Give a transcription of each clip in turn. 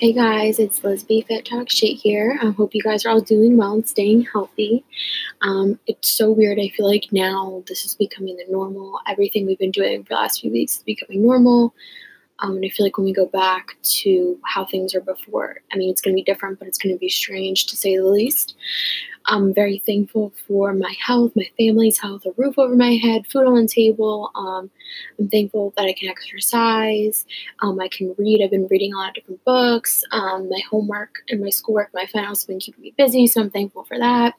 Hey guys, it's Liz B Fit Talk Shea here. I hope you guys are all doing well and staying healthy. It's so weird. I feel like now this is becoming the normal. Everything we've been doing for the last few weeks is becoming normal. And I feel like when we go back to how things are before, I mean, it's going to be different, but it's going to be strange to say the least. I'm very thankful for my health, my family's health, a roof over my head, food on the table. I'm thankful that I can exercise. I can read. I've been reading a lot of different books. My homework and my schoolwork, my finals have been keeping me busy, so I'm thankful for that.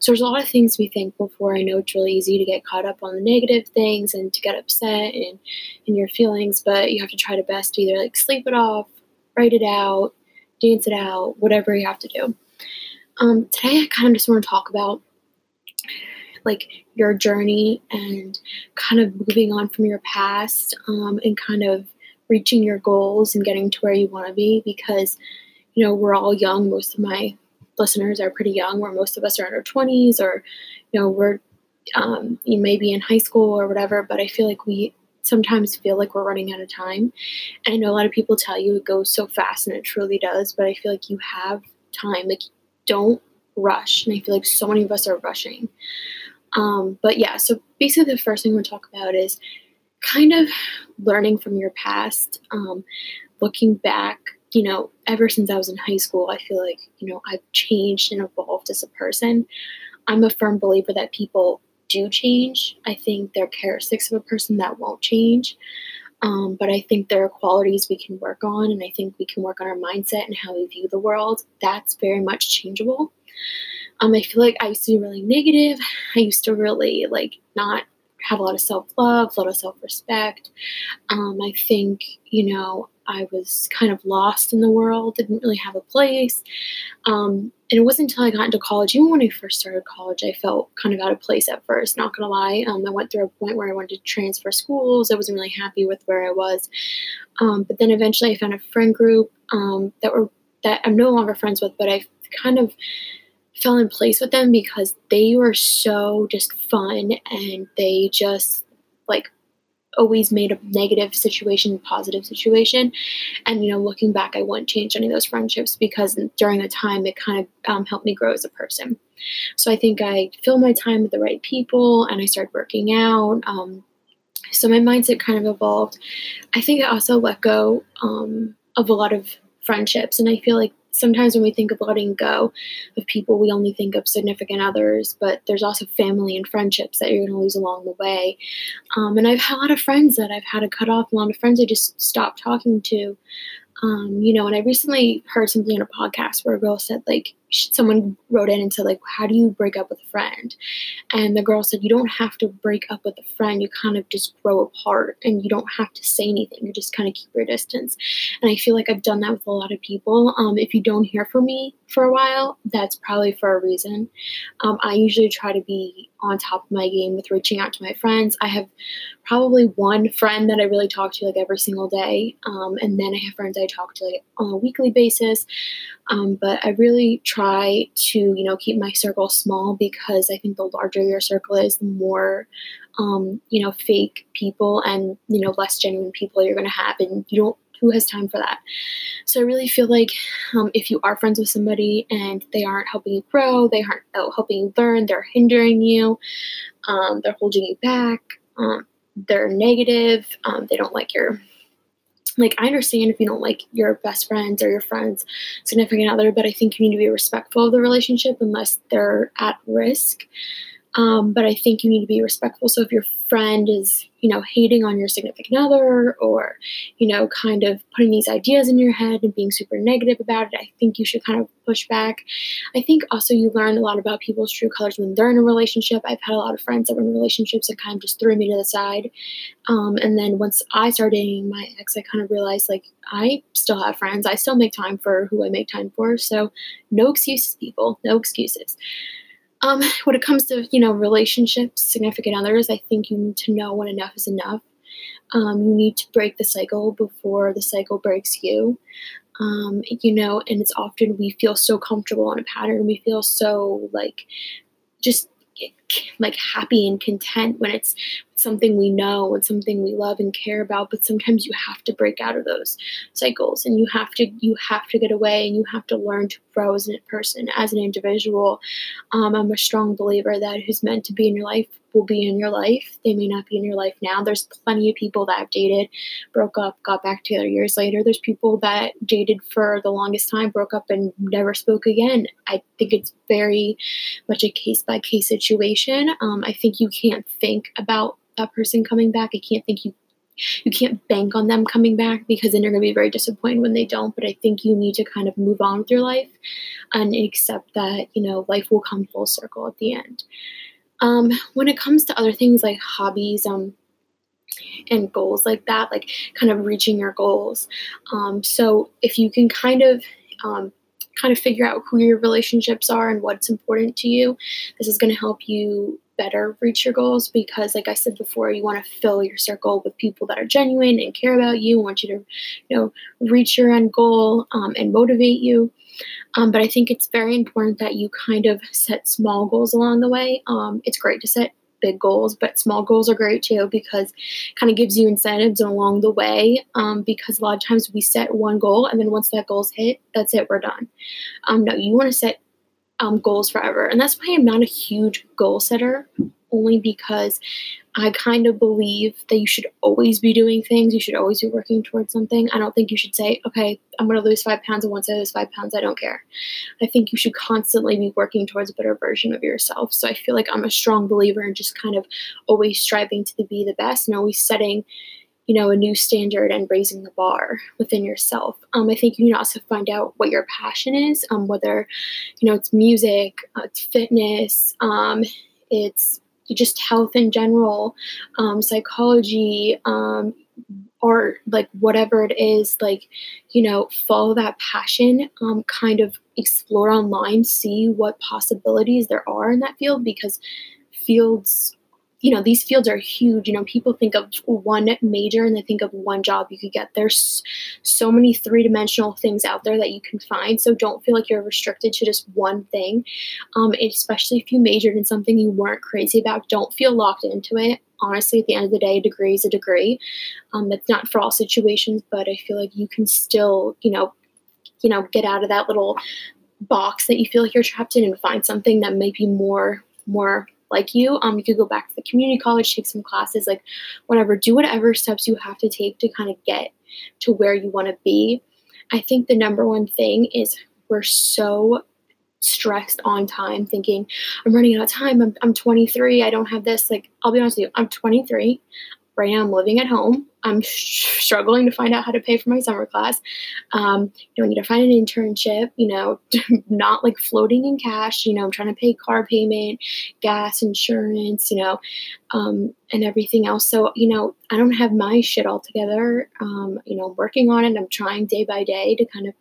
So there's a lot of things to be thankful for. I know it's really easy to get caught up on the negative things and to get upset and in your feelings, but you have to try to best to either like sleep it off, write it out, dance it out, whatever you have to do. Today I kind of just want to talk about like your journey and kind of moving on from your past and kind of reaching your goals and getting to where you want to be, because you know we're all young. Most of my listeners are pretty young, where most of us are in our 20s, or you know we're you may be in high school or whatever, but I feel like we sometimes feel like we're running out of time. And I know a lot of people tell you it goes so fast, and it truly does, but I feel like you have time. Like, don't rush. And I feel like so many of us are rushing. But yeah, so basically the first thing we'll talk about is kind of learning from your past, looking back. You know, ever since I was in high school, I feel like, you know, I've changed and evolved as a person. I'm a firm believer that people do change. I think there are characteristics of a person that won't change. But I think there are qualities we can work on, and I think we can work on our mindset and how we view the world. That's very much changeable. I feel like I used to be really negative. I used to really, like, not have a lot of self-love, a lot of self-respect. I think, you know, I was kind of lost in the world, didn't really have a place. And it wasn't until I got into college, even when I first started college, I felt kind of out of place at first, not going to lie. I went through a point where I wanted to transfer schools. I wasn't really happy with where I was. But then eventually I found a friend group that I'm no longer friends with, but I kind of fell in place with them because they were so just fun, and they just like always made a negative situation positive situation. And you know, looking back, I wouldn't change any of those friendships because during the time it kind of helped me grow as a person. So I think I filled my time with the right people, and I started working out. So my mindset kind of evolved. I think I also let go of a lot of friendships, and I feel like sometimes when we think of letting go of people, we only think of significant others, but there's also family and friendships that you're going to lose along the way. And I've had a lot of friends that I've had to cut off, a lot of friends I just stopped talking to. You know, and I recently heard something on a podcast where a girl said, like, someone wrote in and said, like, how do you break up with a friend? And the girl said, you don't have to break up with a friend. You kind of just grow apart, and you don't have to say anything. You just kind of keep your distance. And I feel like I've done that with a lot of people. If you don't hear from me for a while, that's probably for a reason. I usually try to be on top of my game with reaching out to my friends. I have probably one friend that I really talk to like every single day. And then I have friends I talk to like on a weekly basis. But I really try to, you know, keep my circle small, because I think the larger your circle is, the more, you know, fake people and, you know, less genuine people you're going to have. And who has time for that? So I really feel like if you are friends with somebody and they aren't helping you grow, they aren't helping you learn, they're hindering you, they're holding you back, they're negative, they don't like your... Like, I understand if you don't like your best friends or your friend's significant other, but I think you need to be respectful of the relationship unless they're at risk. But I think you need to be respectful. So if your friend is, you know, hating on your significant other, or, you know, kind of putting these ideas in your head and being super negative about it, I think you should kind of push back. I think also you learn a lot about people's true colors when they're in a relationship. I've had a lot of friends that were in relationships that kind of just threw me to the side. And then once I started dating my ex, I kind of realized, like, I still have friends. I still make time for who I make time for. So no excuses, people, no excuses. When it comes to, you know, relationships, significant others, I think you need to know when enough is enough. You need to break the cycle before the cycle breaks you. You know, and it's often we feel so comfortable in a pattern. We feel so, like, just like happy and content when it's something we know and something we love and care about. But sometimes you have to break out of those cycles, and you have to get away, and you have to learn to grow as a person, as an individual. I'm a strong believer that who's meant to be in your life will be in your life. They may not be in your life now. There's plenty of people that I've dated, broke up, got back together years later. There's people that dated for the longest time, broke up, and never spoke again. I think it's very much a case-by-case situation. I think you can't think about that person coming back. I can't think you can't bank on them coming back, because then you're going to be very disappointed when they don't. But I think you need to kind of move on with your life and accept that, you know, life will come full circle at the end. When it comes to other things like hobbies, and goals like that, like kind of reaching your goals. So if you can kind of figure out who your relationships are and what's important to you, this is going to help you better reach your goals, because like I said before, you want to fill your circle with people that are genuine and care about you, want you to, you know, reach your end goal, and motivate you. But I think it's very important that you kind of set small goals along the way. It's great to set big goals, but small goals are great too, because it kind of gives you incentives along the way, because a lot of times we set one goal, and then once that goal's hit, that's it, we're done. No, you want to set goals forever. And that's why I'm not a huge goal setter, only because I kind of believe that you should always be doing things. You should always be working towards something. I don't think you should say, okay, I'm going to lose 5 pounds, and once I lose 5 pounds, I don't care. I think you should constantly be working towards a better version of yourself. So I feel like I'm a strong believer in just kind of always striving to be the best, and always setting, you know, a new standard and raising the bar within yourself. I think you can also find out what your passion is, whether, you know, it's music, it's fitness, it's just health in general, psychology, art, like whatever it is, like, you know, follow that passion, kind of explore online, see what possibilities there are in that field, because fields, you know, these fields are huge. You know, people think of one major and they think of one job you could get. There's so many three-dimensional things out there that you can find. So don't feel like you're restricted to just one thing. Especially if you majored in something you weren't crazy about, don't feel locked into it. Honestly, at the end of the day, a degree is a degree. That's not for all situations, but I feel like you can still, you know, get out of that little box that you feel like you're trapped in and find something that may be more like you. You could go back to the community college, take some classes, like whatever, do whatever steps you have to take to kind of get to where you want to be. I think the number one thing is we're so stressed on time, thinking I'm running out of time. I'm 23. I don't have this. Like, I'll be honest with you, I'm 23. Right now I'm living at home. I'm struggling to find out how to pay for my summer class. You know, I need to find an internship, you know, not like floating in cash, you know, I'm trying to pay car payment, gas, insurance, you know, and everything else. So, you know, I don't have my shit all together. You know, I'm working on it. I'm trying day by day to kind of,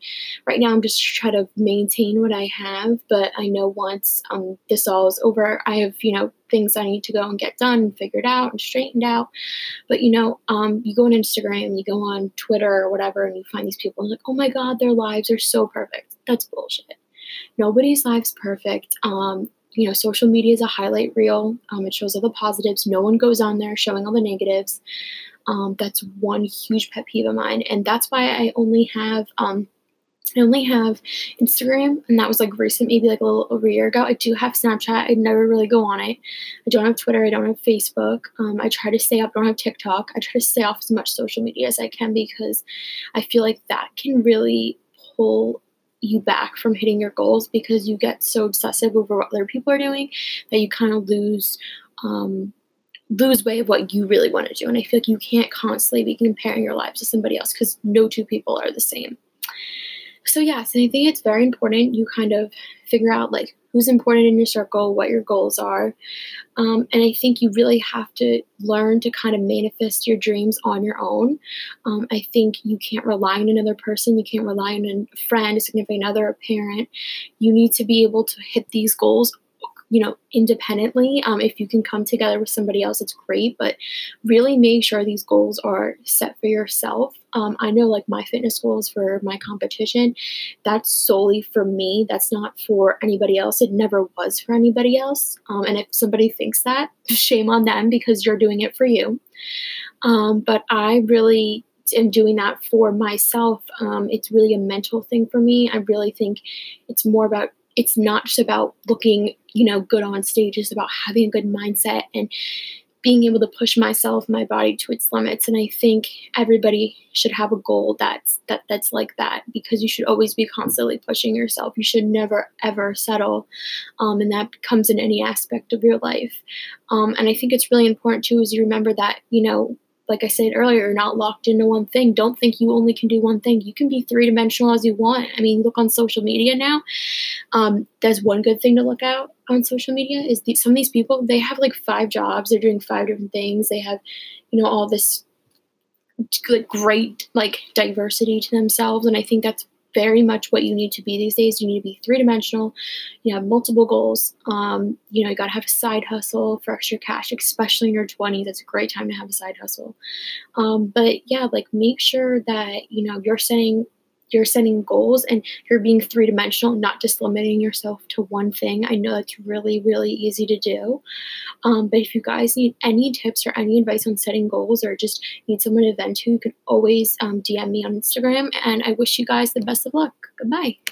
right now I'm just trying to maintain what I have, but I know once this all is over, I have, you know, things I need to go and get done and figured out and straightened out. But, you know, you go on Instagram, you go on Twitter or whatever, and you find these people and like, oh my God, their lives are so perfect. That's bullshit. Nobody's life's perfect. You know, social media is a highlight reel. It shows all the positives. No one goes on there showing all the negatives. That's one huge pet peeve of mine. And that's why I only have Instagram, and that was like recent, maybe like a little over a year ago. I do have Snapchat. I never really go on it. I don't have Twitter. I don't have Facebook. I try to stay up. I don't have TikTok. I try to stay off as much social media as I can, because I feel like that can really pull you back from hitting your goals, because you get so obsessive over what other people are doing that you kind of lose way of what you really want to do. And I feel like you can't constantly be comparing your lives to somebody else, because no two people are the same. So yes, and I think it's very important you kind of figure out like who's important in your circle, what your goals are. And I think you really have to learn to kind of manifest your dreams on your own. I think you can't rely on another person. You can't rely on a friend, a significant other, a parent. You need to be able to hit these goals you know, independently. If you can come together with somebody else, it's great, but really make sure these goals are set for yourself. I know like my fitness goals for my competition, that's solely for me. That's not for anybody else. It never was for anybody else. And if somebody thinks that, shame on them, because you're doing it for you. But I really am doing that for myself. It's really a mental thing for me. I really think it's more about, it's not just about looking, you know, good on stage. It's about having a good mindset and being able to push myself, my body to its limits. And I think everybody should have a goal that's like that, because you should always be constantly pushing yourself. You should never, ever settle. And that comes in any aspect of your life. And I think it's really important too, is you remember that, you know, like I said earlier, you're not locked into one thing. Don't think you only can do one thing. You can be three-dimensional as you want. I mean, look on social media now. That's one good thing to look out on social media is some of these people, they have like 5 jobs. They're doing 5 different things. They have, you know, all this good, great like diversity to themselves. And I think that's very much what you need to be these days. You need to be three-dimensional. You have multiple goals. You know, you got to have a side hustle for extra cash, especially in your 20s. That's a great time to have a side hustle. But yeah, like make sure that, you know, you're setting goals and you're being three-dimensional, not just limiting yourself to one thing. I know that's really, really easy to do. But if you guys need any tips or any advice on setting goals or just need someone to vent to, you can always DM me on Instagram. And I wish you guys the best of luck. Goodbye.